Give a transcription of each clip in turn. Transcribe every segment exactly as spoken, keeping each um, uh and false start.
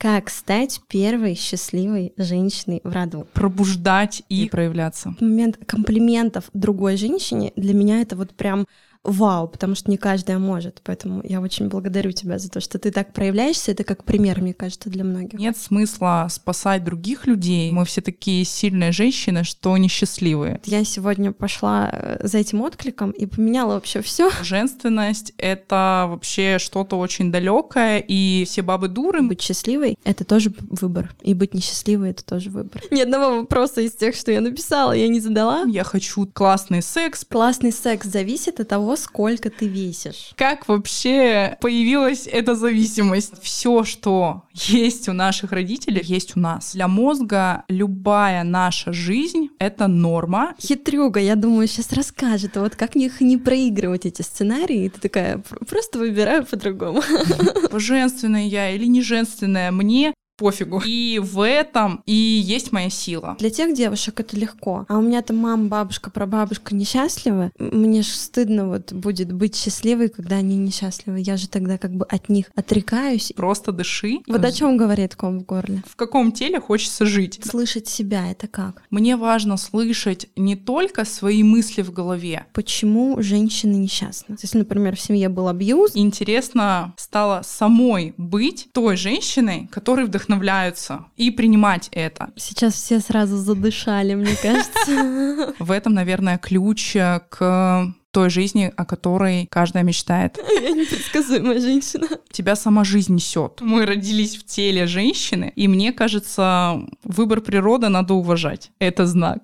Как стать первой счастливой женщиной в роду? Пробуждать и, и проявляться. Момент комплиментов другой женщине для меня это вот прям вау, потому что не каждая может. Поэтому я очень благодарю тебя за то, что ты так проявляешься. Это как пример, мне кажется, для многих. Нет смысла спасать других людей. Мы все такие сильные женщины, что они счастливые. Я сегодня пошла за этим откликом и поменяла вообще все. Женственность — это вообще что-то очень далекое, и все бабы дуры. Быть счастливой — это тоже выбор. И быть несчастливой — это тоже выбор. Ни одного вопроса из тех, что я написала, я не задала. Я хочу классный секс. Классный секс зависит от того, сколько ты весишь. Как вообще появилась эта зависимость? Все, что есть у наших родителей, есть у нас. Для мозга любая наша жизнь — это норма. Хитрюга, я думаю, сейчас расскажет, вот как их не проигрывать, эти сценарии. И ты такая, просто выбираю по-другому. Женственная я или не женственная, мне пофигу. И в этом и есть моя сила. Для тех девушек это легко. А у меня-то мама, бабушка, прабабушка несчастливы. Мне ж стыдно вот будет быть счастливой, когда они несчастливы. Я же тогда как бы от них отрекаюсь. Просто дыши. Вот о чем говорит ком в горле? В каком теле хочется жить? Слышать себя — это как? Мне важно слышать не только свои мысли в голове. Почему женщины несчастны? Если, например, в семье был абьюз. Интересно стало самой быть той женщиной, которой вдохновляется. вдохновляются и принимать это. Сейчас все сразу задышали, мне кажется. В этом, наверное, ключ к той жизни, о которой каждая мечтает. Я непредсказуемая женщина. Тебя сама жизнь несет. Мы родились в теле женщины, и мне кажется, выбор природы надо уважать. Это знак.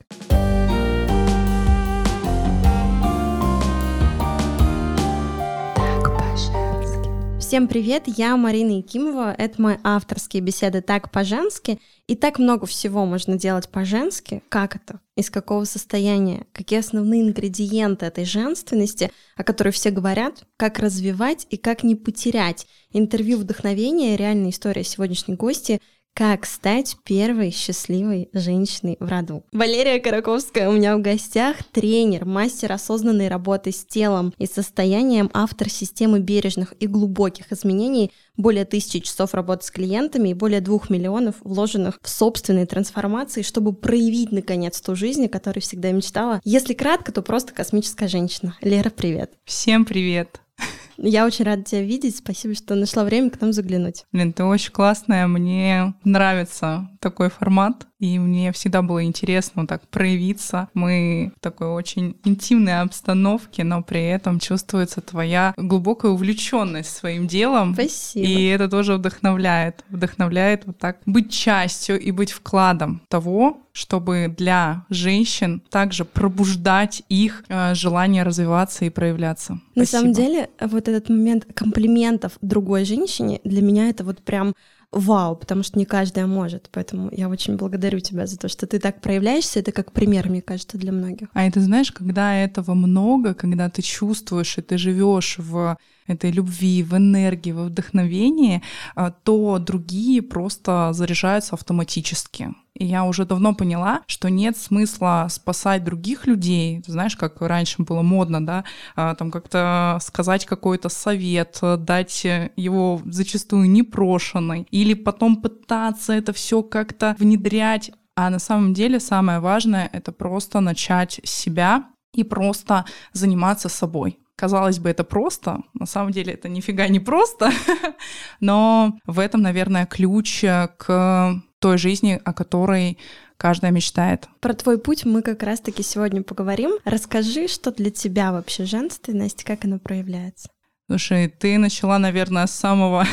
Всем привет, я Марина Екимова, это мои авторские беседы «Так по-женски». И так много всего можно делать по-женски. Как это? Из какого состояния? Какие основные ингредиенты этой женственности, о которой все говорят? Как развивать и как не потерять? Интервью вдохновения, реальная история сегодняшней гости – как стать первой счастливой женщиной в роду. Валерия Караковская у меня в гостях, тренер, мастер осознанной работы с телом и состоянием, автор системы бережных и глубоких изменений, более тысячи часов работы с клиентами и более двух миллионов вложенных в собственные трансформации, чтобы проявить, наконец, ту жизнь, о которой всегда мечтала. Если кратко, то просто космическая женщина. Лера, привет. Всем привет. Я очень рада тебя видеть, спасибо, что нашла время к нам заглянуть. Блин, ты очень классная, мне нравится такой формат, и мне всегда было интересно вот так проявиться. Мы в такой очень интимной обстановке, но при этом чувствуется твоя глубокая увлеченность своим делом. Спасибо. И это тоже вдохновляет, вдохновляет вот так быть частью и быть вкладом того, чтобы для женщин также пробуждать их э, желание развиваться и проявляться. На Спасибо. Самом деле, вот этот момент комплиментов другой женщине для меня это вот прям вау, потому что не каждая может. Поэтому я очень благодарю тебя за то, что ты так проявляешься. Это как пример, мне кажется, для многих. А это, знаешь, когда этого много, когда ты чувствуешь и ты живешь в этой любви, в энергии, во вдохновении, то другие просто заряжаются автоматически. И я уже давно поняла, что нет смысла спасать других людей. Знаешь, как раньше было модно, да, там как-то сказать какой-то совет, дать его зачастую непрошенный, или потом пытаться это все как-то внедрять. А на самом деле самое важное — это просто начать с себя и просто заниматься собой. Казалось бы, это просто, на самом деле это нифига не просто, но в этом, наверное, ключ к той жизни, о которой каждая мечтает. Про твой путь мы как раз-таки сегодня поговорим. Расскажи, что для тебя вообще женственность, как она проявляется? Слушай, ты начала, наверное, с самого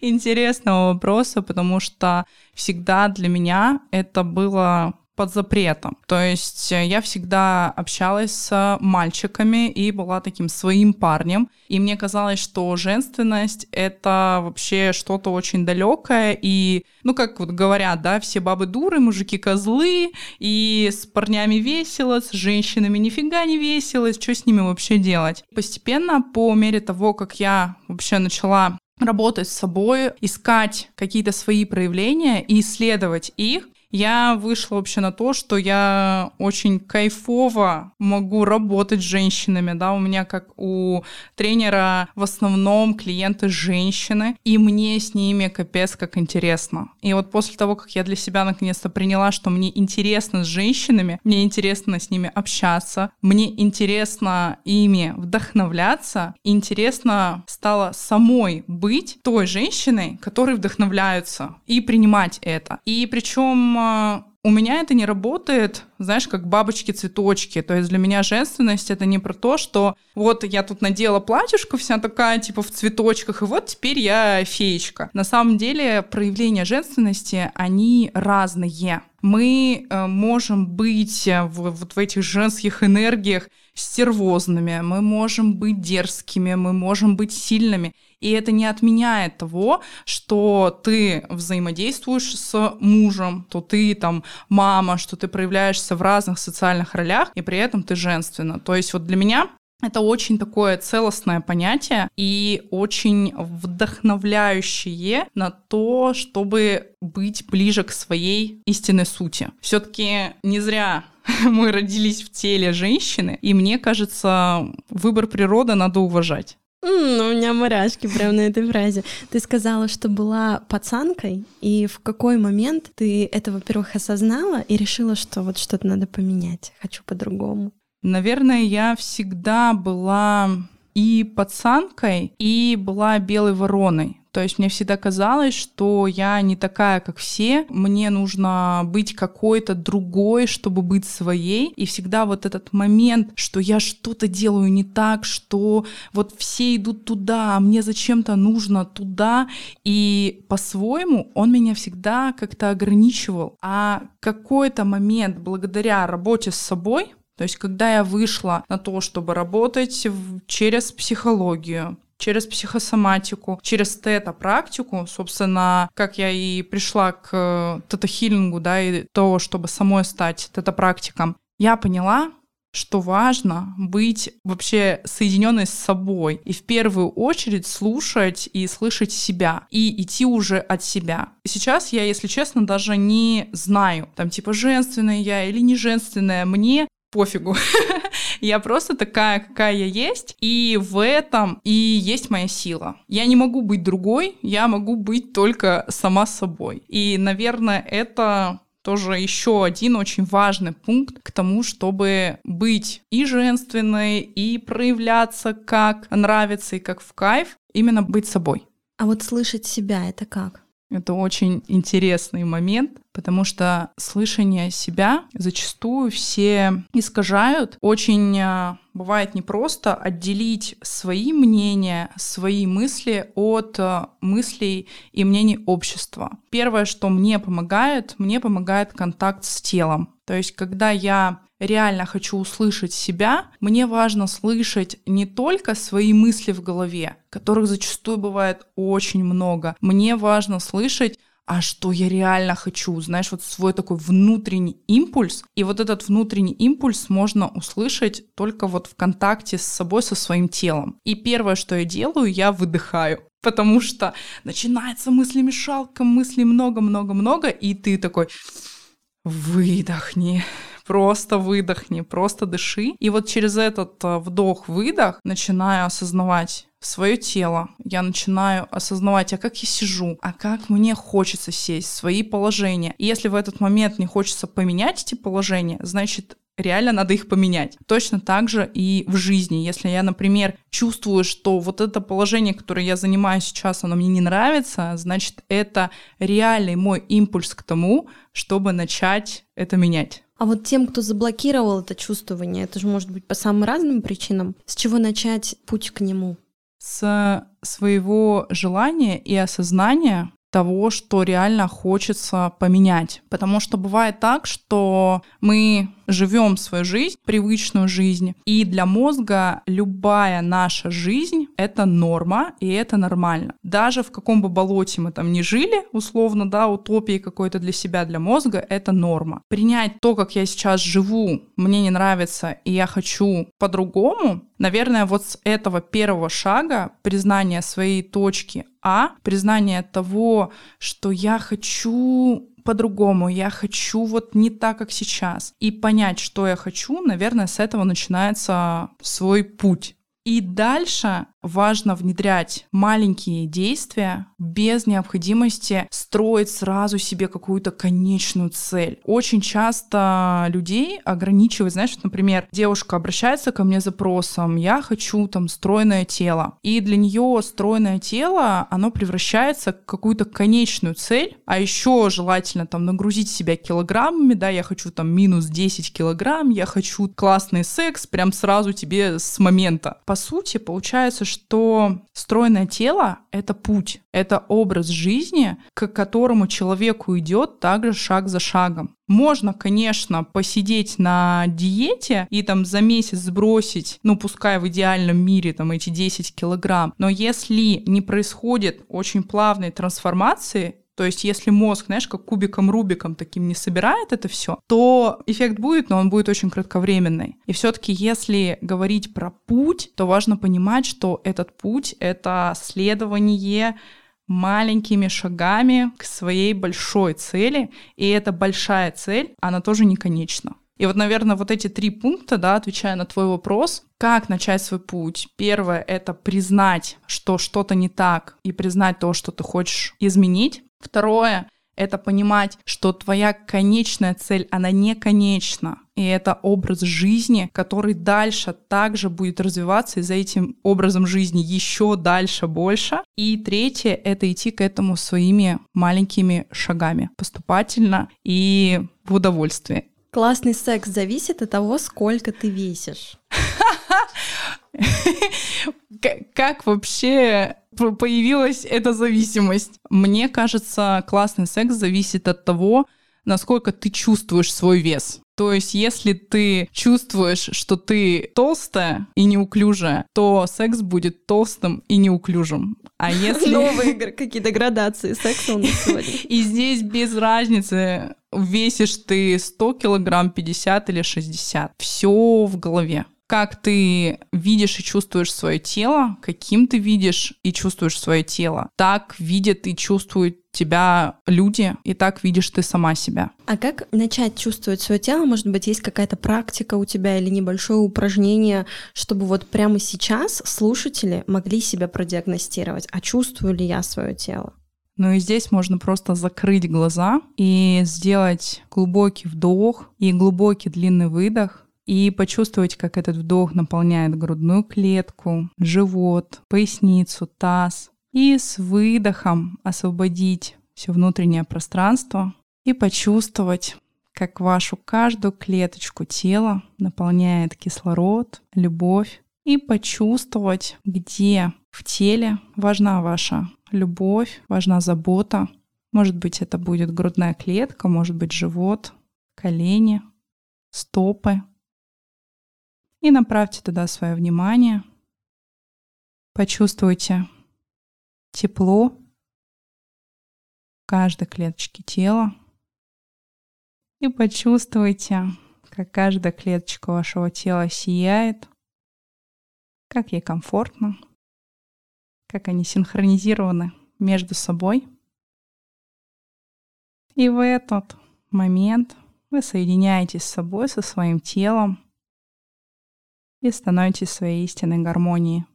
интересного вопроса, потому что всегда для меня это было под запретом. То есть я всегда общалась с мальчиками и была таким своим парнем. И мне казалось, что женственность — это вообще что-то очень далекое. И, ну, как вот говорят, да, все бабы дуры, мужики козлы, и с парнями весело, с женщинами нифига не весело, что с ними вообще делать? Постепенно, по мере того, как я вообще начала работать с собой, искать какие-то свои проявления и исследовать их, я вышла вообще на то, что я очень кайфово могу работать с женщинами, да, у меня как у тренера в основном клиенты женщины, и мне с ними капец как интересно. И вот после того, как я для себя наконец-то приняла, что мне интересно с женщинами, мне интересно с ними общаться, мне интересно ими вдохновляться, интересно стало самой быть той женщиной, которой вдохновляются, и принимать это. И причем у меня это не работает, знаешь, как бабочки-цветочки. То есть для меня женственность — это не про то, что вот я тут надела платьишко, вся такая типа в цветочках, и вот теперь я феечка. На самом деле проявления женственности, они разные. Мы можем быть в, вот в этих женских энергиях стервозными, мы можем быть дерзкими, мы можем быть сильными. И это не отменяет того, что ты взаимодействуешь с мужем, то ты там мама, что ты проявляешься в разных социальных ролях, и при этом ты женственна. То есть вот для меня это очень такое целостное понятие и очень вдохновляющее на то, чтобы быть ближе к своей истинной сути. Все-таки не зря мы родились в теле женщины, и мне кажется, выбор природы надо уважать. Mm, у меня мурашки прямо на этой фразе. Ты сказала, что была пацанкой, и в какой момент ты это, во-первых, осознала и решила, что вот что-то надо поменять, хочу по-другому? Наверное, я всегда была и пацанкой, и была белой вороной. То есть мне всегда казалось, что я не такая, как все, мне нужно быть какой-то другой, чтобы быть своей. И всегда вот этот момент, что я что-то делаю не так, что вот все идут туда, а мне зачем-то нужно туда. И по-своему он меня всегда как-то ограничивал. А какой-то момент благодаря работе с собой, то есть когда я вышла на то, чтобы работать через психологию, через психосоматику, через тета-практику, собственно, как я и пришла к тета-хилингу, да, и то, чтобы самой стать тета-практиком, я поняла, что важно быть вообще соединенной с собой и в первую очередь слушать и слышать себя и идти уже от себя. Сейчас я, если честно, даже не знаю, там типа женственная я или не женственная, мне пофигу. Я просто такая, какая я есть, и в этом и есть моя сила. Я не могу быть другой, я могу быть только сама собой. И, наверное, это тоже еще один очень важный пункт к тому, чтобы быть и женственной, и проявляться как нравится и как в кайф, именно быть собой. А вот слышать себя — это как? Это очень интересный момент, потому что слышание себя зачастую все искажают. Очень бывает непросто отделить свои мнения, свои мысли от мыслей и мнений общества. Первое, что мне помогает, мне помогает контакт с телом. То есть, когда я реально хочу услышать себя, мне важно слышать не только свои мысли в голове, которых зачастую бывает очень много. Мне важно слышать, а что я реально хочу, знаешь, вот свой такой внутренний импульс. И вот этот внутренний импульс можно услышать только вот в контакте с собой, со своим телом. И первое, что я делаю, я выдыхаю. Потому что начинается мыслемешалка, мыслей много-много-много, и ты такой выдохни. Просто выдохни, просто дыши. И вот через этот вдох-выдох начинаю осознавать свое тело. Я начинаю осознавать, а как я сижу, а как мне хочется сесть, свои положения. И если в этот момент не хочется поменять эти положения, значит, реально надо их поменять. Точно так же и в жизни. Если я, например, чувствую, что вот это положение, которое я занимаю сейчас, оно мне не нравится, значит, это реальный мой импульс к тому, чтобы начать это менять. А вот тем, кто заблокировал это чувствование, это же может быть по самым разным причинам, с чего начать путь к нему? С своего желания и осознания того, что реально хочется поменять. Потому что бывает так, что мы живем свою жизнь, привычную жизнь, и для мозга любая наша жизнь — это норма, и это нормально. Даже в каком бы болоте мы там ни жили, условно, да, утопии какой-то для себя, для мозга — это норма. Принять то, как я сейчас живу, мне не нравится, и я хочу по-другому, наверное, вот с этого первого шага, признание своей точки А, признание того, что я хочу по-другому, я хочу вот не так, как сейчас. И понять, что я хочу, наверное, с этого начинается свой путь. И дальше важно внедрять маленькие действия без необходимости строить сразу себе какую-то конечную цель. Очень часто людей ограничивают, знаешь, вот, например, девушка обращается ко мне с запросом: я хочу там стройное тело. И для нее стройное тело, оно превращается в какую-то конечную цель, а еще желательно там нагрузить себя килограммами, да, я хочу там минус десять килограмм, я хочу классный секс, прям сразу тебе с момента. По сути, получается, что стройное тело — это путь, это образ жизни, к которому человеку идет также шаг за шагом. Можно, конечно, посидеть на диете и там за месяц сбросить, ну, пускай в идеальном мире там эти десять килограмм, но если не происходит очень плавной трансформации, то есть если мозг, знаешь, как кубиком-рубиком таким не собирает это все, то эффект будет, но он будет очень кратковременный. И все-таки, если говорить про путь, то важно понимать, что этот путь — это следование маленькими шагами к своей большой цели, и эта большая цель, она тоже не конечна. И вот, наверное, вот эти три пункта, да, отвечая на твой вопрос, как начать свой путь. Первое — это признать, что что-то не так, и признать то, что ты хочешь изменить. Второе — это понимать, что твоя конечная цель, она не конечна, и это образ жизни, который дальше также будет развиваться, и за этим образом жизни еще дальше больше. И третье — это идти к этому своими маленькими шагами, поступательно и в удовольствии. Классный секс зависит от того, сколько ты весишь. Как вообще появилась эта зависимость? Мне кажется, классный секс зависит от того, насколько ты чувствуешь свой вес. То есть, если ты чувствуешь, что ты толстая и неуклюжая, то секс будет толстым и неуклюжим. А если... Новые какие-то градации секса у нас сегодня. И здесь без разницы, весишь ты сто килограмм, пятьдесят или шестьдесят. Все в голове. Как ты видишь и чувствуешь свое тело, каким ты видишь и чувствуешь свое тело, так видят и чувствуют тебя люди, и так видишь ты сама себя. А как начать чувствовать свое тело? Может быть, есть какая-то практика у тебя или небольшое упражнение, чтобы вот прямо сейчас слушатели могли себя продиагностировать, а чувствую ли я свое тело? Ну и здесь можно просто закрыть глаза и сделать глубокий вдох и глубокий длинный выдох, и почувствовать, как этот вдох наполняет грудную клетку, живот, поясницу, таз. И с выдохом освободить все внутреннее пространство и почувствовать, как вашу каждую клеточку тела наполняет кислород, любовь. И почувствовать, где в теле важна ваша любовь, важна забота. Может быть, это будет грудная клетка, может быть, живот, колени, стопы. И направьте туда свое внимание. Почувствуйте тепло в каждой клеточке тела. И почувствуйте, как каждая клеточка вашего тела сияет, как ей комфортно, как они синхронизированы между собой. И в этот момент вы соединяетесь с собой, со своим телом и становитесь своей истинной гармонией.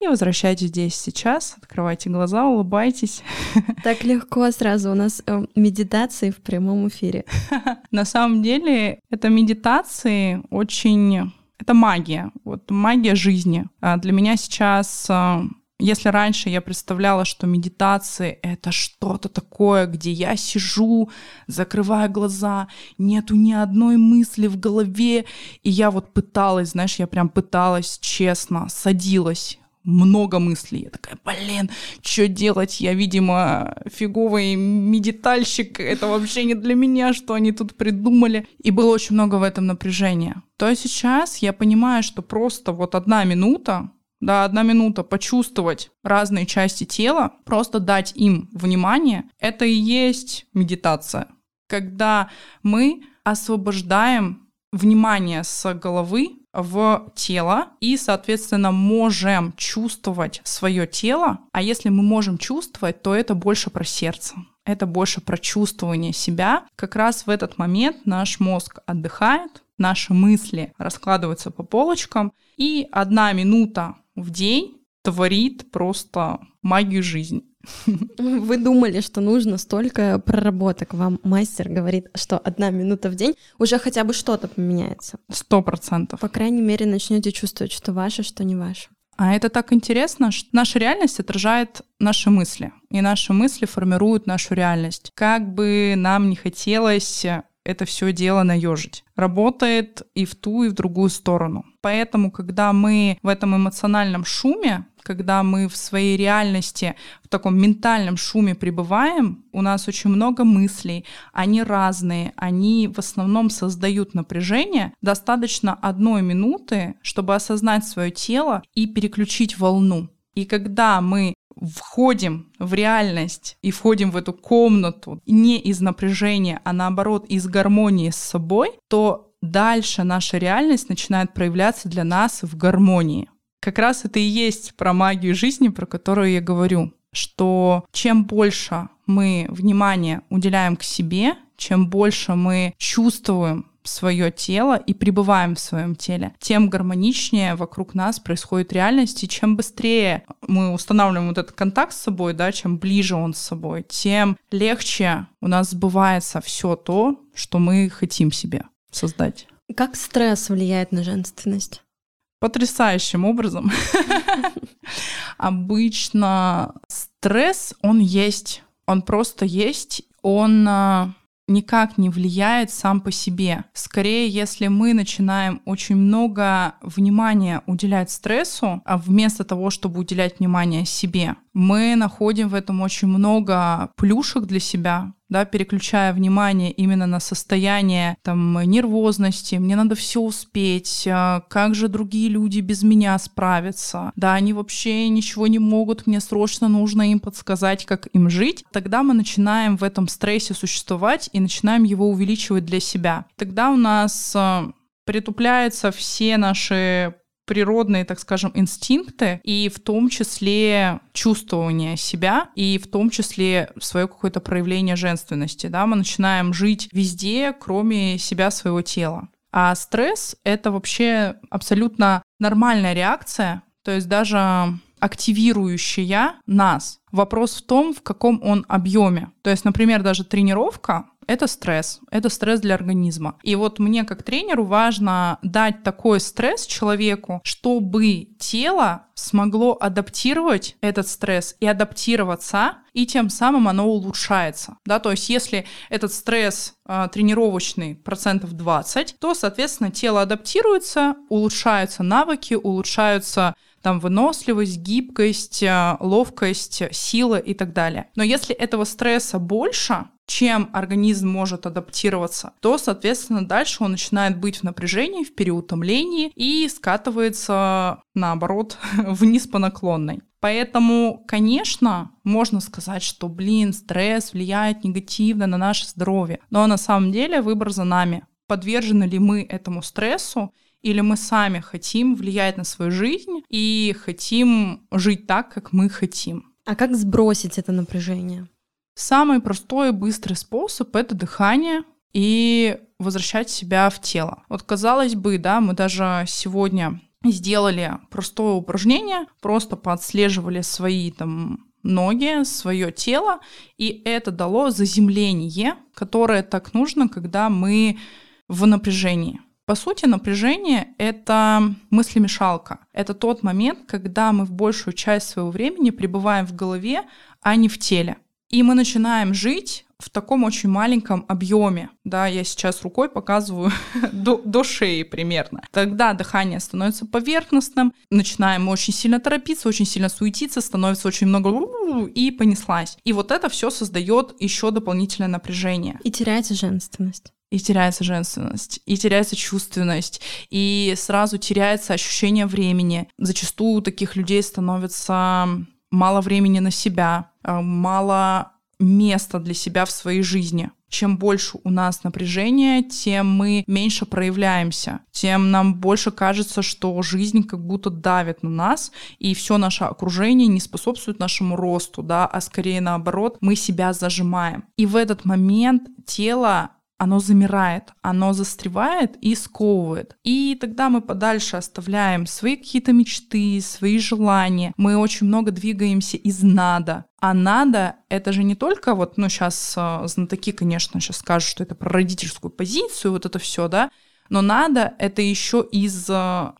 И возвращайтесь здесь сейчас, открывайте глаза, улыбайтесь. Так легко сразу, у нас э, медитации в прямом эфире. На самом деле, это медитации очень... Это магия, вот магия жизни. А для меня сейчас... Э, Если раньше я представляла, что медитации — это что-то такое, где я сижу, закрываю глаза, нету ни одной мысли в голове, и я вот пыталась, знаешь, я прям пыталась честно, садилась, много мыслей. Я такая, блин, что делать? Я, видимо, фиговый медитальщик, это вообще не для меня, что они тут придумали. И было очень много в этом напряжения. То сейчас я понимаю, что просто вот одна минута, да, одна минута почувствовать разные части тела, просто дать им внимание, это и есть медитация. Когда мы освобождаем внимание с головы в тело и, соответственно, можем чувствовать свое тело, а если мы можем чувствовать, то это больше про сердце. это больше про чувствование себя. Как раз в этот момент наш мозг отдыхает, наши мысли раскладываются по полочкам, и одна минута в день творит просто магию жизни. Вы думали, что нужно столько проработок. Вам мастер говорит, что одна минута в день уже хотя бы что-то поменяется. Сто процентов. По крайней мере, начнете чувствовать, что ваше, что не ваше. А это так интересно, что наша реальность отражает наши мысли. И наши мысли формируют нашу реальность. Как бы нам ни хотелось это все дело наёжить. Работает и в ту, и в другую сторону. Поэтому, когда мы в этом эмоциональном шуме, когда мы в своей реальности, в таком ментальном шуме пребываем, у нас очень много мыслей, они разные, они в основном создают напряжение. Достаточно одной минуты, чтобы осознать свое тело и переключить волну. И когда мы входим в реальность и входим в эту комнату не из напряжения, а наоборот из гармонии с собой, то дальше наша реальность начинает проявляться для нас в гармонии. Как раз это и есть про магию жизни, про которую я говорю, что чем больше мы внимания уделяем к себе, чем больше мы чувствуем свое тело и пребываем в своем теле, тем гармоничнее вокруг нас происходит реальность, и чем быстрее мы устанавливаем вот этот контакт с собой, да, чем ближе он с собой, тем легче у нас сбывается все то, что мы хотим себе создать. Как стресс влияет на женственность? Потрясающим образом. Обычно стресс, он есть, он просто есть, он никак не влияет сам по себе. Скорее, если мы начинаем очень много внимания уделять стрессу, а вместо того, чтобы уделять внимание себе, мы находим в этом очень много плюшек для себя, да, переключая внимание именно на состояние там, нервозности, мне надо все успеть, как же другие люди без меня справятся, да, они вообще ничего не могут, мне срочно нужно им подсказать, как им жить. Тогда мы начинаем в этом стрессе существовать и начинаем его увеличивать для себя. Тогда у нас притупляются все наши природные, так скажем, инстинкты, и в том числе чувствование себя, и в том числе свое какое-то проявление женственности. Да? Мы начинаем жить везде, кроме себя, своего тела. А стресс — это вообще абсолютно нормальная реакция, то есть даже активирующая нас. Вопрос в том, в каком он объеме. То есть, например, даже тренировка — это стресс, это стресс для организма. И вот мне как тренеру важно дать такой стресс человеку, чтобы тело смогло адаптировать этот стресс и адаптироваться, и тем самым оно улучшается. Да, то есть если этот стресс э, тренировочный процентов двадцать, то, соответственно, тело адаптируется, улучшаются навыки, улучшаются там выносливость, гибкость, ловкость, сила и так далее. Но если этого стресса больше, чем организм может адаптироваться, то, соответственно, дальше он начинает быть в напряжении, в переутомлении и скатывается, наоборот, вниз по наклонной. Поэтому, конечно, можно сказать, что, блин, стресс влияет негативно на наше здоровье. Но на самом деле выбор за нами. Подвержены ли мы этому стрессу, или мы сами хотим влиять на свою жизнь и хотим жить так, как мы хотим. А как сбросить это напряжение? Самый простой и быстрый способ — это дыхание и возвращать себя в тело. Вот казалось бы, да, мы даже сегодня сделали простое упражнение, просто поотслеживали свои там ноги, свое тело, и это дало заземление, которое так нужно, когда мы в напряжении. По сути, напряжение — это мыслемешалка. Это тот момент, когда мы в большую часть своего времени пребываем в голове, а не в теле. И мы начинаем жить в таком очень маленьком объеме. Да, я сейчас рукой показываю до, до шеи примерно. Тогда дыхание становится поверхностным, начинаем очень сильно торопиться, очень сильно суетиться, становится очень много и понеслась. И вот это все создает еще дополнительное напряжение. И теряется женственность. И теряется женственность, и теряется чувственность, и сразу теряется ощущение времени. Зачастую у таких людей становится мало времени на себя, мало место для себя в своей жизни. Чем больше у нас напряжения, тем мы меньше проявляемся, тем нам больше кажется, что жизнь как будто давит на нас, и все наше окружение не способствует нашему росту, да, а скорее наоборот, мы себя зажимаем. И в этот момент тело, оно замирает, оно застревает и сковывает. И тогда мы подальше оставляем свои какие-то мечты, свои желания. Мы очень много двигаемся из надо. А надо, это же не только вот, ну, сейчас знатоки, конечно, сейчас скажут, что это про родительскую позицию, вот это все, да, но надо это еще из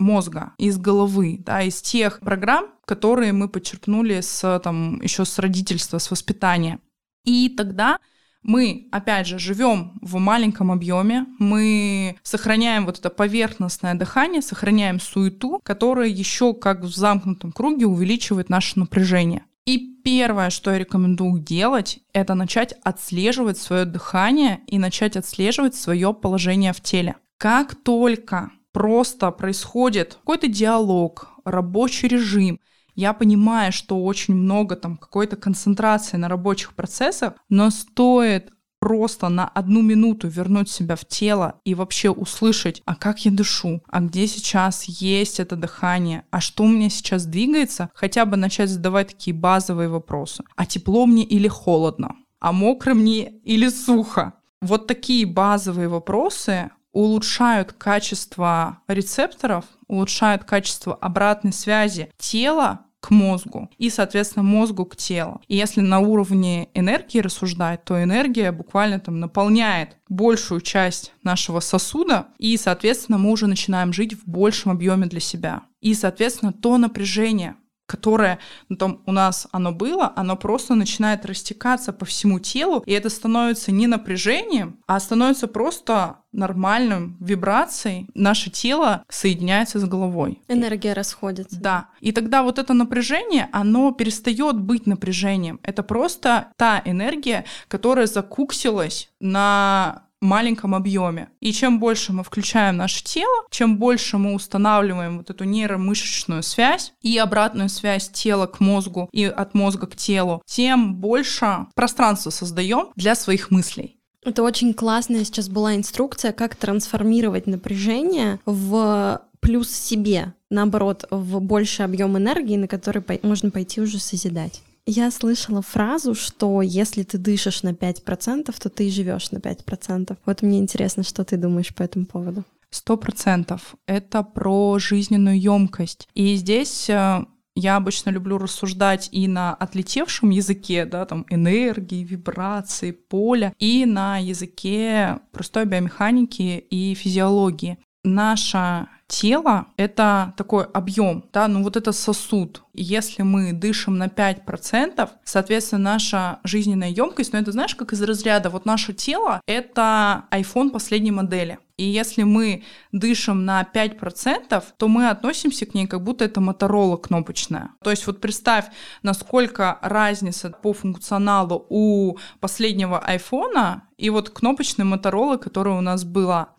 мозга, из головы, да, из тех программ, которые мы подчерпнули с, там, еще с родительства, с воспитания. И тогда мы, опять же, живем в маленьком объеме, мы сохраняем вот это поверхностное дыхание, сохраняем суету, которая еще как в замкнутом круге увеличивает наше напряжение. И первое, что я рекомендую делать, это начать отслеживать свое дыхание и начать отслеживать свое положение в теле. Как только просто происходит какой-то диалог, рабочий режим, я понимаю, что очень много там какой-то концентрации на рабочих процессах, но стоит просто на одну минуту вернуть себя в тело и вообще услышать, а как я дышу, а где сейчас есть это дыхание, а что у меня сейчас двигается, хотя бы начать задавать такие базовые вопросы. А тепло мне или холодно? А мокро мне или сухо? Вот такие базовые вопросы улучшают качество рецепторов, улучшают качество обратной связи тела к мозгу и, соответственно, мозгу к телу. И если на уровне энергии рассуждать, то энергия буквально там наполняет большую часть нашего сосуда, и, соответственно, мы уже начинаем жить в большем объеме для себя. И, соответственно, то напряжение, которое ну, там, у нас оно было, оно просто начинает растекаться по всему телу, и это становится не напряжением, а становится просто нормальным вибрацией. Наше тело соединяется с головой. Энергия расходится. Да. И тогда вот это напряжение, оно перестает быть напряжением. Это просто та энергия, которая закуксилась на маленьком объеме. И чем больше мы включаем наше тело, чем больше мы устанавливаем вот эту нейромышечную связь и обратную связь тела к мозгу и от мозга к телу, тем больше пространства создаем для своих мыслей. Это очень классная сейчас была инструкция, как трансформировать напряжение в плюс себе, наоборот, в больший объем энергии, на который можно пойти уже созидать. Я слышала фразу, что если ты дышишь на пять процентов, то ты и живешь на пять процентов. Вот мне интересно, что ты думаешь по этому поводу? сто процентов. Это про жизненную емкость. И здесь я обычно люблю рассуждать и на отлетевшем языке, да, там энергии, вибрации, поля, и на языке простой биомеханики и физиологии. Наше тело — это такой объем, да, ну вот это сосуд. Если мы дышим на пять процентов, соответственно, наша жизненная емкость, ну это знаешь, как из разряда, вот наше тело — это iPhone последней модели. И если мы дышим на пять процентов, то мы относимся к ней, как будто это Motorola кнопочная. То есть вот представь, насколько разница по функционалу у последнего айфона и вот кнопочной Motorola, которая у нас была.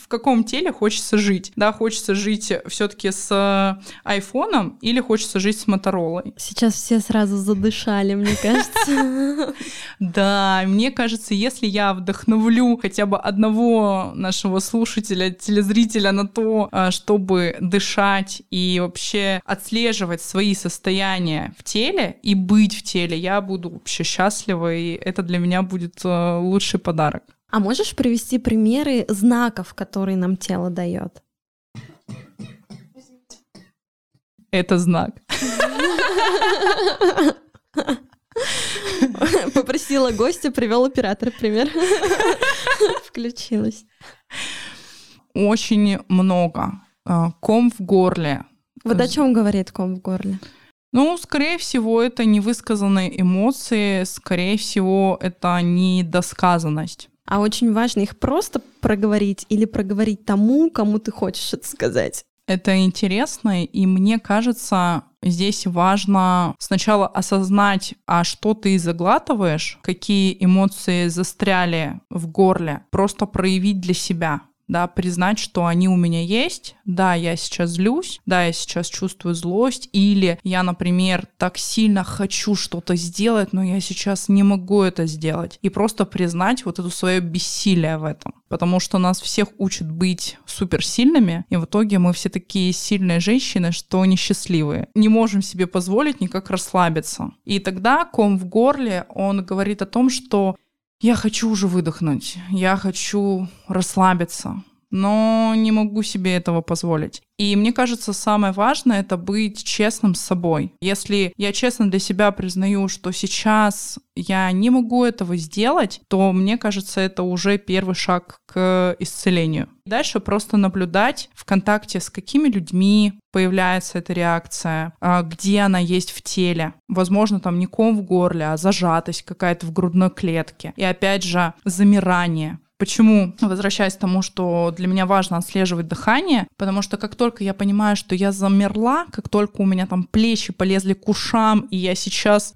В каком теле хочется жить? Да, хочется жить все-таки с айфоном или хочется жить с Моторолой? Сейчас все сразу задышали, мне кажется. Да, мне кажется, если я вдохновлю хотя бы одного нашего слушателя, телезрителя на то, чтобы дышать и вообще отслеживать свои состояния в теле и быть в теле, я буду вообще счастлива, и это для меня будет лучший подарок. А можешь привести примеры знаков, которые нам тело дает? Это знак. Попросила гостя, привел оператор, пример. Включилась. Очень много. Ком в горле. Вот о чем говорит ком в горле? Ну, скорее всего, это невысказанные эмоции, скорее всего, это недосказанность. А очень важно их просто проговорить или проговорить тому, кому ты хочешь это сказать. Это интересно, и мне кажется, здесь важно сначала осознать, а что ты заглатываешь, какие эмоции застряли в горле, просто проявить для себя. да, признать, что они у меня есть, да, я сейчас злюсь, да, я сейчас чувствую злость, или я, например, так сильно хочу что-то сделать, но я сейчас не могу это сделать, и просто признать вот это свое бессилие в этом, потому что нас всех учат быть суперсильными, и в итоге мы все такие сильные женщины, что несчастливые, не можем себе позволить никак расслабиться, и тогда ком в горле, он говорит о том, что я хочу уже выдохнуть, я хочу расслабиться, но не могу себе этого позволить. И мне кажется, самое важное — это быть честным с собой. Если я честно для себя признаю, что сейчас я не могу этого сделать, то, мне кажется, это уже первый шаг к исцелению. Дальше просто наблюдать в контакте, с какими людьми появляется эта реакция, где она есть в теле. Возможно, там не ком в горле, а зажатость какая-то в грудной клетке. И опять же, замирание. Почему? Возвращаясь к тому, что для меня важно отслеживать дыхание, потому что как только я понимаю, что я замерла, как только у меня там плечи полезли к ушам, и я сейчас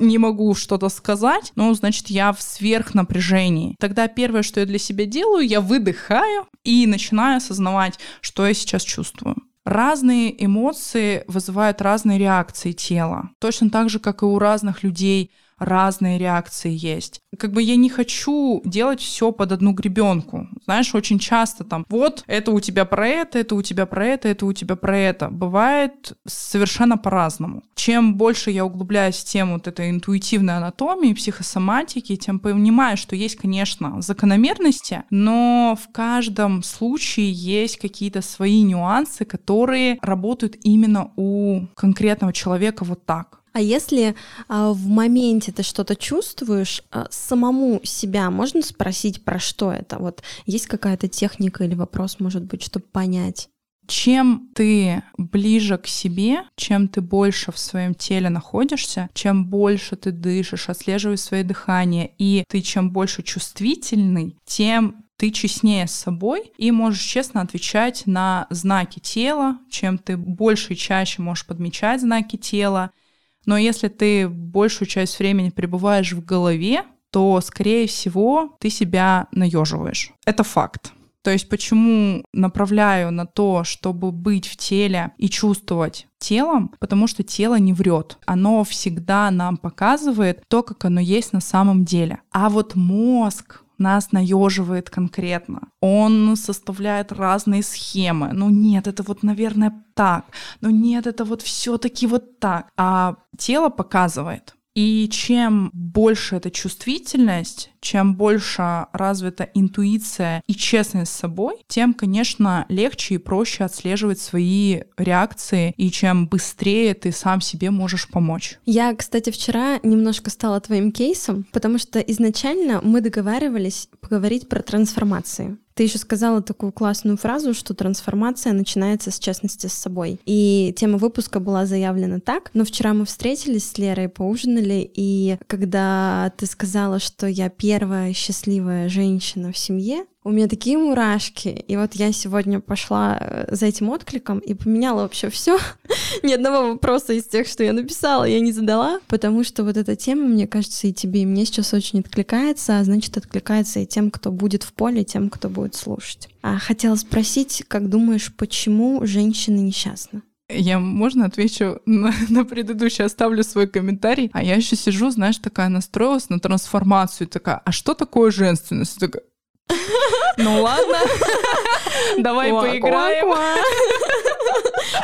не могу что-то сказать, ну, значит, я в сверхнапряжении. Тогда первое, что я для себя делаю, я выдыхаю и начинаю осознавать, что я сейчас чувствую. Разные эмоции вызывают разные реакции тела. Точно так же, как и у разных людей разные реакции есть. Как бы я не хочу делать все под одну гребенку. Знаешь, очень часто там, вот, это у тебя про это, это у тебя про это, это у тебя про это. Бывает совершенно по-разному. Чем больше я углубляюсь в тему вот этой интуитивной анатомии, психосоматики, тем понимаю, что есть, конечно, закономерности, но в каждом случае есть какие-то свои нюансы, которые работают именно у конкретного человека вот так. А если а, в моменте ты что-то чувствуешь, а, самому себя можно спросить, про что это? Вот есть какая-то техника или вопрос, может быть, чтобы понять? Чем ты ближе к себе, чем ты больше в своем теле находишься, чем больше ты дышишь, отслеживаешь свое дыхание, и ты чем больше чувствительный, тем ты честнее с собой и можешь честно отвечать на знаки тела, чем ты больше и чаще можешь подмечать знаки тела. Но если ты большую часть времени пребываешь в голове, то, скорее всего, ты себя наёживаешь. Это факт. То есть почему направляю на то, чтобы быть в теле и чувствовать телом? Потому что тело не врет. Оно всегда нам показывает то, как оно есть на самом деле. А вот мозг нас наёживает конкретно. Он составляет разные схемы. Ну нет, это вот, наверное, так. Ну нет, это вот всё-таки вот так. А тело показывает. И чем больше эта чувствительность, чем больше развита интуиция и честность с собой, тем, конечно, легче и проще отслеживать свои реакции, и чем быстрее ты сам себе можешь помочь. Я, кстати, вчера немножко стала твоим кейсом, потому что изначально мы договаривались поговорить про трансформации. Ты еще сказала такую классную фразу, что трансформация начинается с честности с собой. И тема выпуска была заявлена так, но вчера мы встретились с Лерой, поужинали, и когда ты сказала, что я первая счастливая женщина в семье, у меня такие мурашки, и вот я сегодня пошла за этим откликом и поменяла вообще все. Ни одного вопроса из тех, что я написала, я не задала, потому что вот эта тема, мне кажется, и тебе, и мне сейчас очень откликается, а значит, откликается и тем, кто будет в поле, и тем, кто будет слушать. А хотела спросить, как думаешь, почему женщины несчастны? Я, можно, отвечу на, на предыдущий, оставлю свой комментарий. А я еще сижу, знаешь, такая настроилась на трансформацию, такая, а что такое женственность? Такая... Ну ладно, давай поиграем.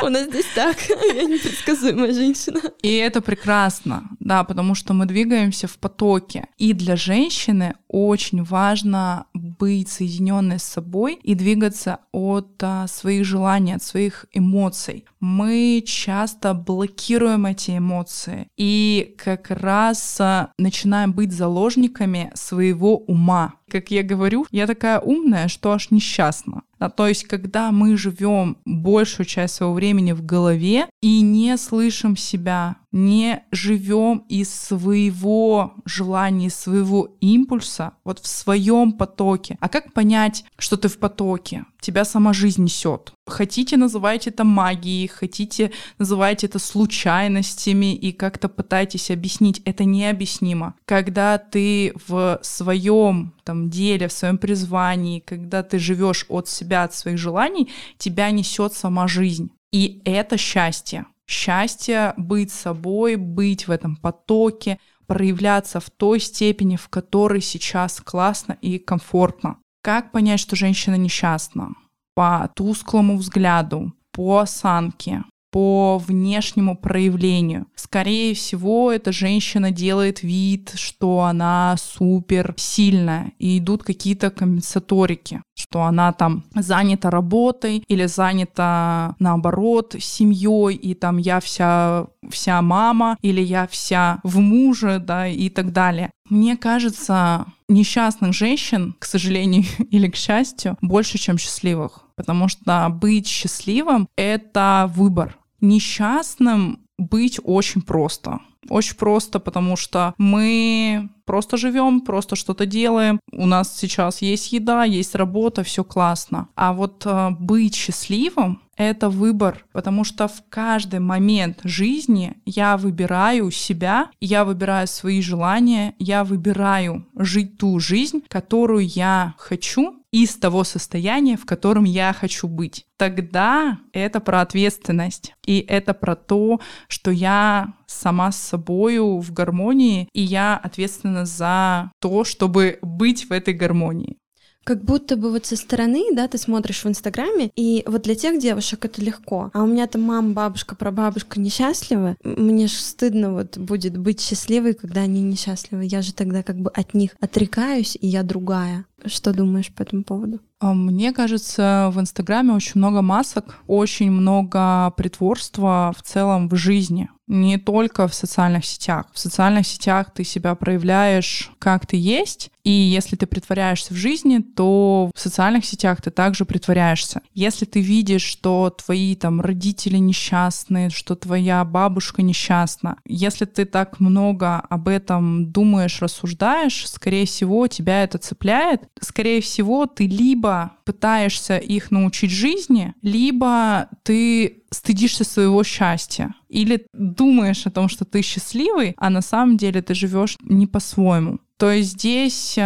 У нас здесь так, я непредсказуемая женщина. И это прекрасно, да, потому что мы двигаемся в потоке. И для женщины очень важно быть соединенной с собой и двигаться от своих желаний, от своих эмоций. Мы часто блокируем эти эмоции и как раз начинаем быть заложниками своего ума. Как я говорю, я такая умная, что аж несчастна. А то есть, когда мы живем большую часть своего времени в голове и не слышим себя, не живем из своего желания, из своего импульса, вот в своем потоке. А как понять, что ты в потоке? Тебя сама жизнь несет. Хотите, называйте это магией, хотите, называйте это случайностями и как-то пытайтесь объяснить. Это необъяснимо. Когда ты в своем там, деле, в своем призвании, когда ты живешь от себя, от своих желаний, тебя несет сама жизнь. И это счастье. Счастье быть собой, быть в этом потоке, проявляться в той степени, в которой сейчас классно и комфортно. Как понять, что женщина несчастна? По тусклому взгляду, по осанке, по внешнему проявлению. Скорее всего, эта женщина делает вид, что она супер сильная, и идут какие-то компенсаторики, что она там занята работой или занята, наоборот, семьей, и там я вся, вся мама, или я вся в муже, да, и так далее. Мне кажется, несчастных женщин, к сожалению или к счастью, больше, чем счастливых. Потому что быть счастливым — это выбор. Несчастным быть очень просто. Очень просто, потому что мы просто живем, просто что-то делаем. У нас сейчас есть еда, есть работа, все классно. А вот э, быть счастливым — это выбор, потому что в каждый момент жизни я выбираю себя, я выбираю свои желания, я выбираю жить ту жизнь, которую я хочу, из того состояния, в котором я хочу быть. Тогда это про ответственность. И это про то, что я сама с собою в гармонии, и я ответственна за то, чтобы быть в этой гармонии. Как будто бы вот со стороны, да, ты смотришь в Инстаграме, и вот для тех девушек это легко. А у меня там мама, бабушка, прабабушка несчастливы. Мне ж стыдно вот будет быть счастливой, когда они несчастливы. Я же тогда как бы от них отрекаюсь, и я другая. Что думаешь по этому поводу? Мне кажется, в Инстаграме очень много масок, очень много притворства в целом в жизни, не только в социальных сетях. В социальных сетях ты себя проявляешь, как ты есть, и если ты притворяешься в жизни, то в социальных сетях ты также притворяешься. Если ты видишь, что твои там родители несчастны, что твоя бабушка несчастна, если ты так много об этом думаешь, рассуждаешь, скорее всего, тебя это цепляет. Скорее всего, ты либо пытаешься их научить жизни, либо ты стыдишься своего счастья. Или думаешь о том, что ты счастливый, а на самом деле ты живешь не по-своему. То есть здесь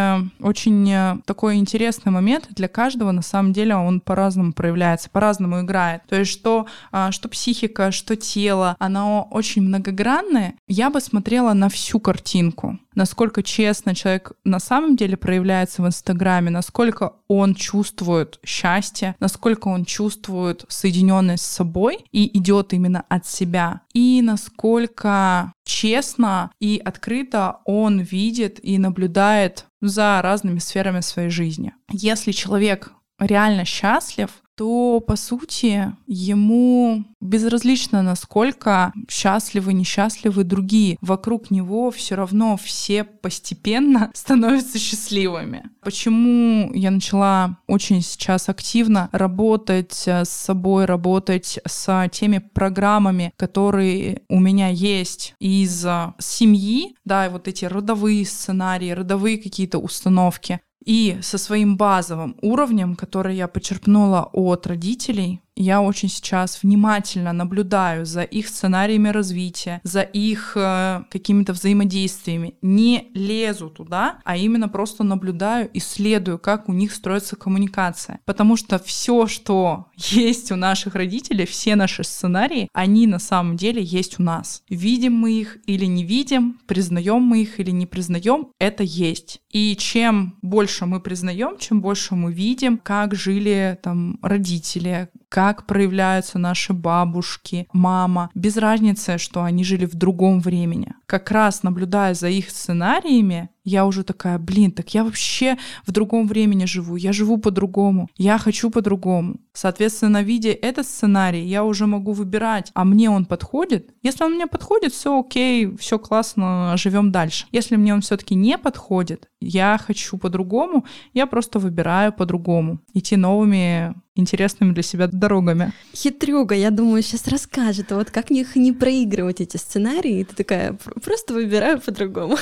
очень такой интересный момент. Для каждого, на самом деле, он по-разному проявляется, по-разному играет. То есть что, что психика, что тело, оно очень многогранное. Я бы смотрела на всю картинку. Насколько честно человек на самом деле проявляется в Инстаграме, насколько он чувствует счастье, насколько он чувствует соединенность с собой и идет именно от себя. И насколько честно и открыто он видит и наблюдает за разными сферами своей жизни. Если человек реально счастлив, то, по сути, ему безразлично, насколько счастливы, несчастливы другие. Вокруг него все равно все постепенно становятся счастливыми. Почему я начала очень сейчас активно работать с собой, работать с теми программами, которые у меня есть из семьи, да, и вот эти родовые сценарии, родовые какие-то установки. И со своим базовым уровнем, который я почерпнула от родителей, я очень сейчас внимательно наблюдаю за их сценариями развития, за их э, какими-то взаимодействиями. Не лезу туда, а именно просто наблюдаю и следую, как у них строится коммуникация. Потому что все, что есть у наших родителей, все наши сценарии, они на самом деле есть у нас. Видим мы их или не видим, признаем мы их или не признаем, это есть. И чем больше мы признаем, чем больше мы видим, как жили там родители, как как проявляются наши бабушки, мама. Без разницы, что они жили в другом времени. Как раз наблюдая за их сценариями, я уже такая, блин, так я вообще в другом времени живу, я живу по-другому, я хочу по-другому. Соответственно, видя этот сценарий, я уже могу выбирать, а мне он подходит. Если он мне подходит, все окей, все классно, живем дальше. Если мне он все-таки не подходит, я хочу по-другому, я просто выбираю по-другому. Идти новыми интересными для себя дорогами. Хитрюга, я думаю, сейчас расскажет, вот как их не проигрывать, эти сценарии, и ты такая, просто выбираю по-другому.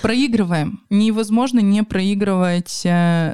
Про проигрываем. Невозможно не проигрывать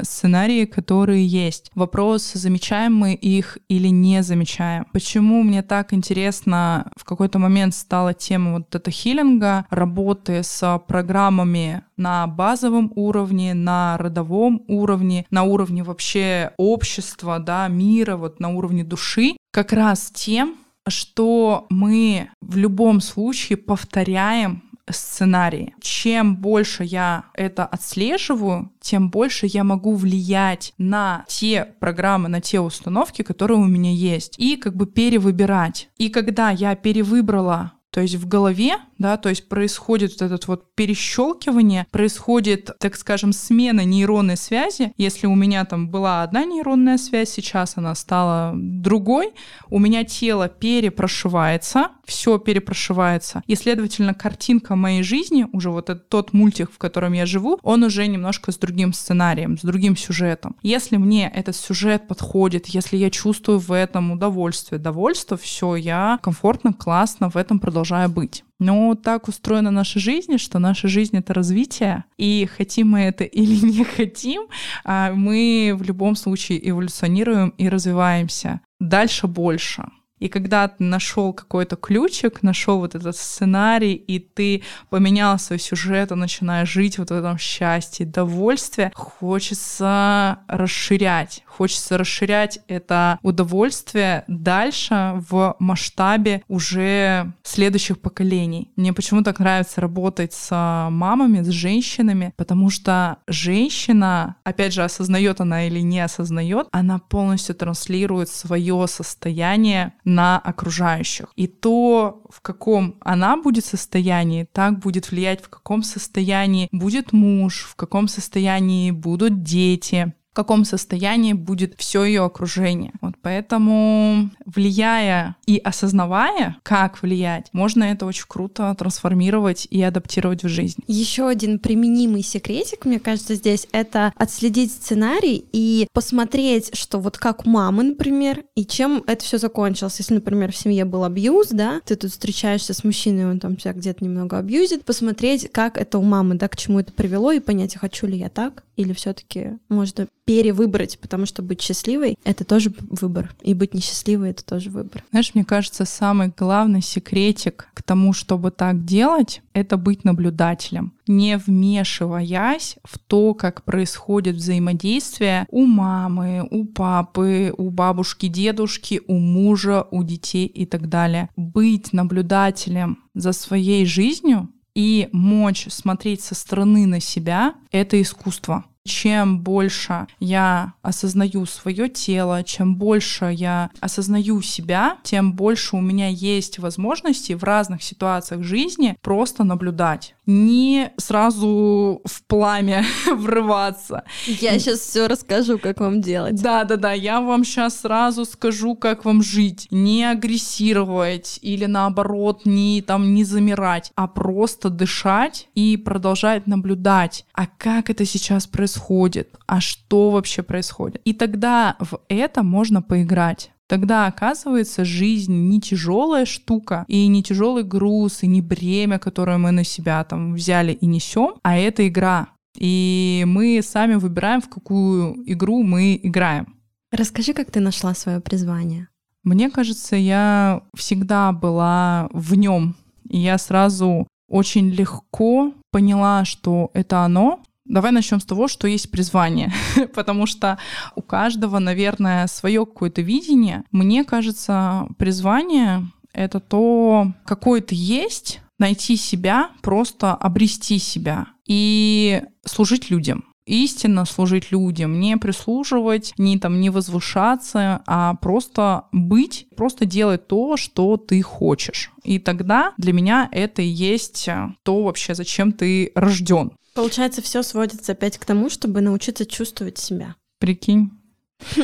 сценарии, которые есть. Вопрос, замечаем мы их или не замечаем. Почему мне так интересно в какой-то момент стала тема вот тета-хилинга, работы с программами на базовом уровне, на родовом уровне, на уровне вообще общества, да, мира, вот на уровне души, как раз тем, что мы в любом случае повторяем сценарии. Чем больше я это отслеживаю, тем больше я могу влиять на те программы, на те установки, которые у меня есть, и как бы перевыбирать. И когда я перевыбрала, то есть в голове, да, то есть происходит вот это вот перещелкивание, происходит, так скажем, смена нейронной связи. Если у меня там была одна нейронная связь, сейчас она стала другой, у меня тело перепрошивается, все перепрошивается. И, следовательно, картинка моей жизни, уже вот этот, тот мультик, в котором я живу, он уже немножко с другим сценарием, с другим сюжетом. Если мне этот сюжет подходит, если я чувствую в этом удовольствие, довольство, все, я комфортно, классно в этом продолжаю быть. Но так устроена наша жизнь, что наша жизнь — это развитие, и хотим мы это или не хотим, мы в любом случае эволюционируем и развиваемся. Дальше больше. И когда ты нашел какой-то ключик, нашел вот этот сценарий, и ты поменял свой сюжет, и начинаешь жить вот в этом счастье, довольстве, хочется расширять. Хочется расширять это удовольствие дальше в масштабе уже следующих поколений. Мне почему так нравится работать с мамами, с женщинами, потому что женщина, опять же, осознает она или не осознает, она полностью транслирует свое состояние на окружающих. И то, в каком она будет состоянии, так будет влиять, в каком состоянии будет муж, в каком состоянии будут дети, в каком состоянии будет все ее окружение. Вот поэтому, влияя и осознавая, как влиять, можно это очень круто трансформировать и адаптировать в жизнь. Еще один применимый секретик, мне кажется, здесь это отследить сценарий и посмотреть, что вот как мамы, например, и чем это все закончилось. Если, например, в семье был абьюз, да, ты тут встречаешься с мужчиной, он там тебя где-то немного абьюзит, посмотреть, как это у мамы, да, к чему это привело, и понять, хочу ли я так, или все-таки можно перевыбрать, потому что быть счастливой — это тоже выбор, и быть несчастливой — это тоже выбор. Знаешь, мне кажется, самый главный секретик к тому, чтобы так делать, это быть наблюдателем, не вмешиваясь в то, как происходит взаимодействие у мамы, у папы, у бабушки, дедушки, у мужа, у детей и так далее. Быть наблюдателем за своей жизнью и мочь смотреть со стороны на себя — это искусство. Чем больше я осознаю свое тело, чем больше я осознаю себя, тем больше у меня есть возможности в разных ситуациях жизни просто наблюдать. Не сразу в пламя врываться. Я сейчас все расскажу, как вам делать. Да-да-да, я вам сейчас сразу скажу, как вам жить. Не агрессировать или, наоборот, не, там, не замирать, а просто дышать и продолжать наблюдать. А как это сейчас происходит? происходит, а что вообще происходит. И тогда в это можно поиграть. Тогда, оказывается, жизнь не тяжелая штука, и не тяжелый груз, и не бремя, которое мы на себя там взяли и несем, а это игра. И мы сами выбираем, в какую игру мы играем. Расскажи, как ты нашла свое призвание. Мне кажется, я всегда была в нем, и я сразу очень легко поняла, что это оно. Давай начнем с того, что есть призвание, потому что у каждого, наверное, свое какое-то видение. Мне кажется, призвание — это то, какое ты есть, найти себя, просто обрести себя и служить людям. Истинно служить людям, не прислуживать, не, там, не возвышаться, а просто быть, просто делать то, что ты хочешь. И тогда для меня это и есть то вообще, зачем ты рожден. Получается, все сводится опять к тому, чтобы научиться чувствовать себя. Прикинь.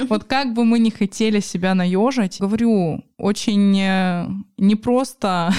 Вот как бы мы не хотели себя наёжить, говорю, очень непросто,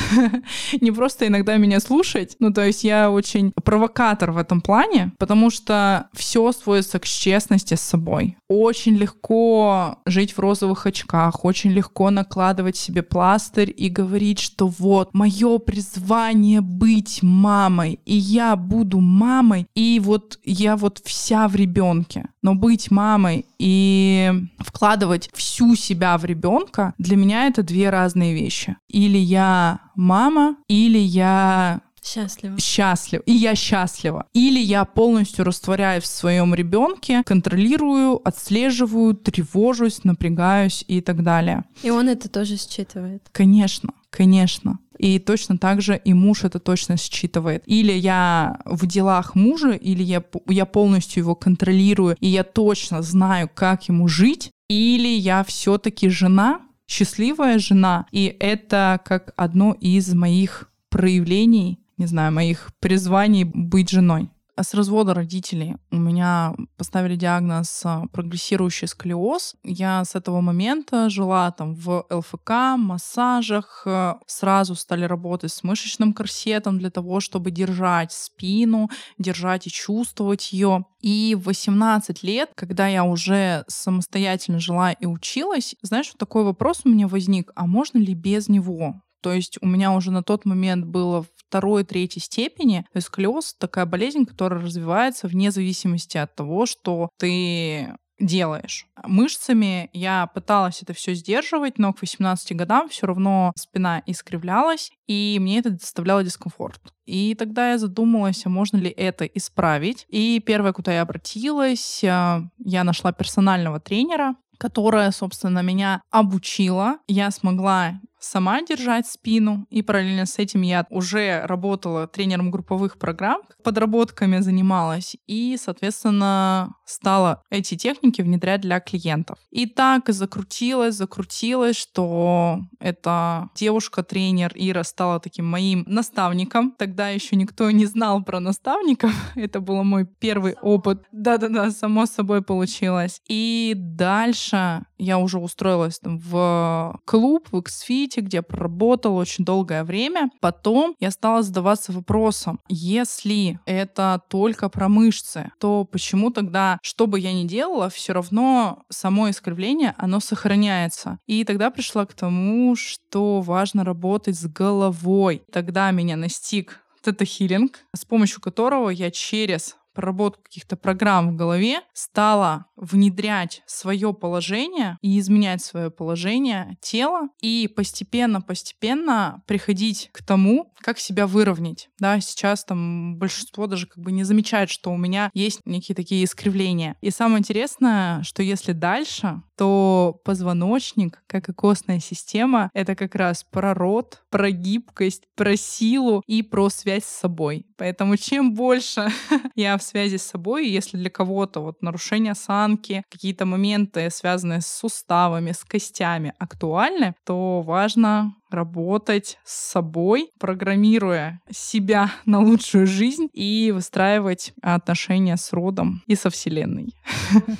непросто иногда меня слушать. Ну, то есть я очень провокатор в этом плане, потому что все сводится к честности с собой. Очень легко жить в розовых очках, очень легко накладывать себе пластырь и говорить, что вот, мое призвание быть мамой, и я буду мамой, и вот я вот вся в ребенке. Но быть мамой и вкладывать всю себя в ребенка, для меня это две разные вещи. Или я мама, или я счастлива. Счастлив. И я счастлива. Или я полностью растворяюсь в своем ребенке, контролирую, отслеживаю, тревожусь, напрягаюсь и так далее. И он это тоже считывает. Конечно, конечно. И точно так же и муж это точно считывает. Или я в делах мужа, или я, я полностью его контролирую, и я точно знаю, как ему жить. Или я все-таки жена, счастливая жена. И это как одно из моих проявлений, не знаю, моих призваний быть женой. А с развода родителей у меня поставили диагноз прогрессирующий сколиоз. Я с этого момента жила там в ЛФК, массажах. Сразу стали работать с мышечным корсетом для того, чтобы держать спину, держать и чувствовать ее. И в восемнадцать лет, когда я уже самостоятельно жила и училась, знаешь, вот такой вопрос у меня возник, а можно ли без него? То есть у меня уже на тот момент было второй-третьей степени. То есть сколиоз — такая болезнь, которая развивается вне зависимости от того, что ты делаешь. Мышцами я пыталась это все сдерживать, но к восемнадцати годам все равно спина искривлялась, и мне это доставляло дискомфорт. И тогда я задумалась, а можно ли это исправить. И первое, куда я обратилась, я нашла персонального тренера, которая, собственно, меня обучила. Я смогла сама держать спину, и параллельно с этим я уже работала тренером групповых программ, подработками занималась, и, соответственно, стала эти техники внедрять для клиентов. И так закрутилось, закрутилось, что эта девушка-тренер Ира стала таким моим наставником. Тогда еще никто не знал про наставников. Это был мой первый опыт. Да-да-да, само собой получилось. И дальше я уже устроилась там в клуб, в X-Fit, где я проработала очень долгое время. Потом я стала задаваться вопросом, если это только про мышцы, то почему тогда, что бы я ни делала, все равно само искривление, оно сохраняется. И тогда пришла к тому, что важно работать с головой. Тогда меня настиг тета-хилинг, с помощью которого я через проработку каких-то программ в голове стала внедрять свое положение и изменять свое положение тела и постепенно-постепенно приходить к тому, как себя выровнять. Да, сейчас там большинство даже как бы не замечает, что у меня есть некие такие искривления. И самое интересное, что если дальше, то позвоночник, как и костная система, это как раз про рот, про гибкость, про силу и про связь с собой. Поэтому чем больше я в связи с собой, если для кого-то вот нарушение осанки, какие-то моменты, связанные с суставами, с костями, актуальны, то важно работать с собой, программируя себя на лучшую жизнь и выстраивать отношения с родом и со Вселенной.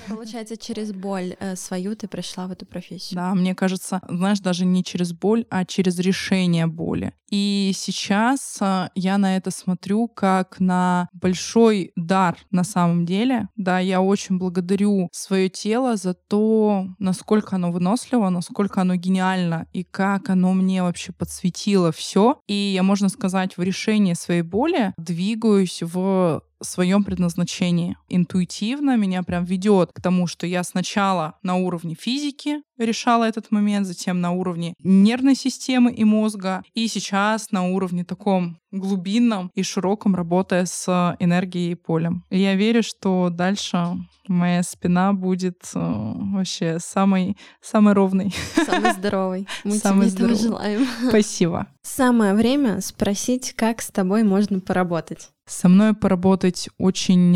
Получается, через боль свою ты пришла в эту профессию. Да, мне кажется, знаешь, даже не через боль, а через решение боли. И сейчас я на это смотрю как на большой дар на самом деле. Да, я очень благодарю свое тело за то, насколько оно выносливо, насколько оно гениально и как оно мне вообще подсветило все. И я, можно сказать, в решении своей боли двигаюсь в своем предназначении. Интуитивно меня прям ведет к тому, что я сначала на уровне физики решала этот момент, затем на уровне нервной системы и мозга, и сейчас на уровне таком глубинном и широком, работая с энергией и полем. И я верю, что дальше моя спина будет э, вообще самой, самой ровной. Самой здоровой. Мы самой тебе здоровой. Этого желаем. Спасибо. Самое время спросить, как с тобой можно поработать. Со мной поработать очень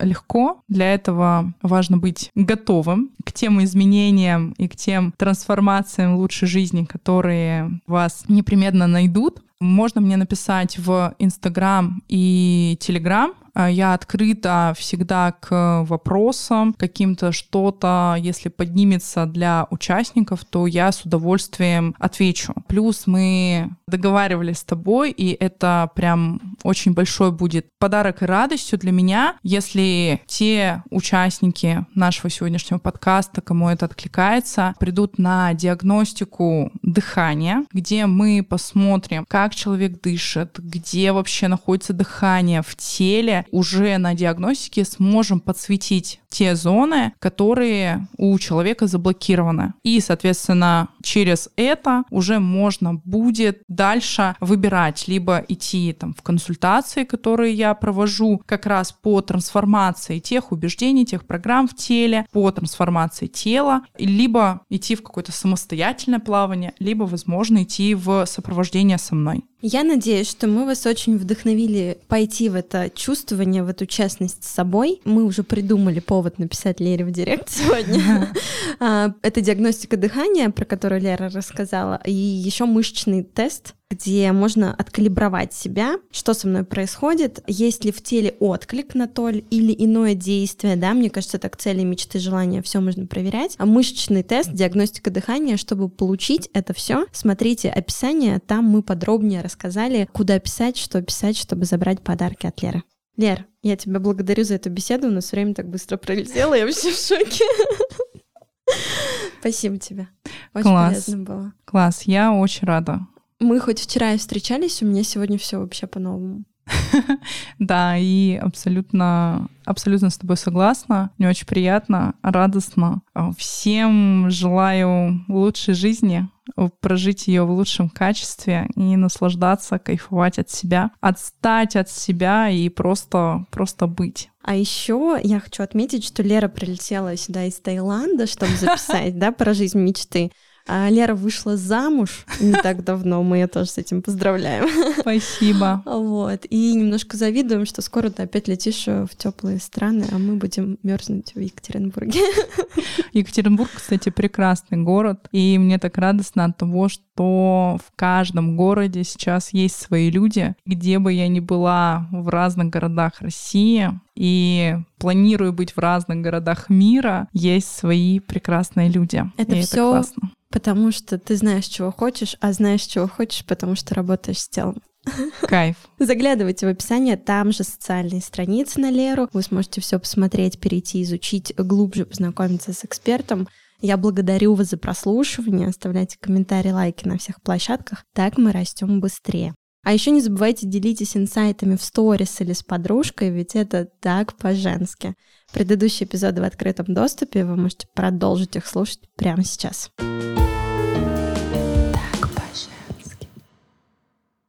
легко. Для этого важно быть готовым к тем изменениям и к тем трансформациям лучшей жизни, которые вас непременно найдут. Можно мне написать в Инстаграм и Телеграм. Я открыта всегда к вопросам каким-то, что-то, если поднимется для участников, то я с удовольствием отвечу. Плюс мы договаривались с тобой, и это прям очень большой будет подарок и радостью для меня, если те участники нашего сегодняшнего подкаста, кому это откликается, придут на диагностику дыхания, где мы посмотрим, как человек дышит, где вообще находится дыхание в теле, уже на диагностике сможем подсветить те зоны, которые у человека заблокированы. И, соответственно, через это уже можно будет дальше выбирать, либо идти там, в консультации, которые я провожу как раз по трансформации тех убеждений, тех программ в теле, по трансформации тела, либо идти в какое-то самостоятельное плавание, либо, возможно, идти в сопровождение со мной. Я надеюсь, что мы вас очень вдохновили пойти в это чувствование, в эту честность с собой. Мы уже придумали повод написать Лере в директ сегодня. Это диагностика дыхания, про которую Лера рассказала, и еще мышечный тест, где можно откалибровать себя, что со мной происходит, есть ли в теле отклик на то или иное действие, да, мне кажется, так цели, мечты, желания, все можно проверять. А мышечный тест, диагностика дыхания, чтобы получить это все, смотрите описание, там мы подробнее рассказали, куда писать, что писать, чтобы забрать подарки от Леры. Лер, я тебя благодарю за эту беседу, у нас время так быстро пролетело, я вообще в шоке. Спасибо тебе, очень полезно было. Класс, я очень рада. Мы хоть вчера и встречались, у меня сегодня все вообще по-новому. Да, и абсолютно, абсолютно с тобой согласна. Мне очень приятно, радостно. Всем желаю лучшей жизни, прожить ее в лучшем качестве и наслаждаться, кайфовать от себя, отстать от себя и просто, просто быть. А еще я хочу отметить, что Лера прилетела сюда из Таиланда, чтобы записать, да, про жизнь мечты. Лера вышла замуж не так давно, мы ее тоже с этим поздравляем. Спасибо. Вот. И немножко завидуем, что скоро ты опять летишь в теплые страны, а мы будем мерзнуть в Екатеринбурге. Екатеринбург, кстати, прекрасный город, и мне так радостно от того, что в каждом городе сейчас есть свои люди, где бы я ни была в разных городах России и планирую быть в разных городах мира, есть свои прекрасные люди. Это и все это классно. Потому что ты знаешь, чего хочешь, а знаешь, чего хочешь, потому что работаешь с телом. Кайф. Заглядывайте в описание, там же социальные страницы на Леру. Вы сможете все посмотреть, перейти, изучить, глубже познакомиться с экспертом. Я благодарю вас за прослушивание. Оставляйте комментарии, лайки на всех площадках. Так мы растем быстрее. А еще не забывайте делитесь инсайтами в сторис или с подружкой, ведь это так по-женски. Предыдущие эпизоды в открытом доступе, вы можете продолжить их слушать прямо сейчас.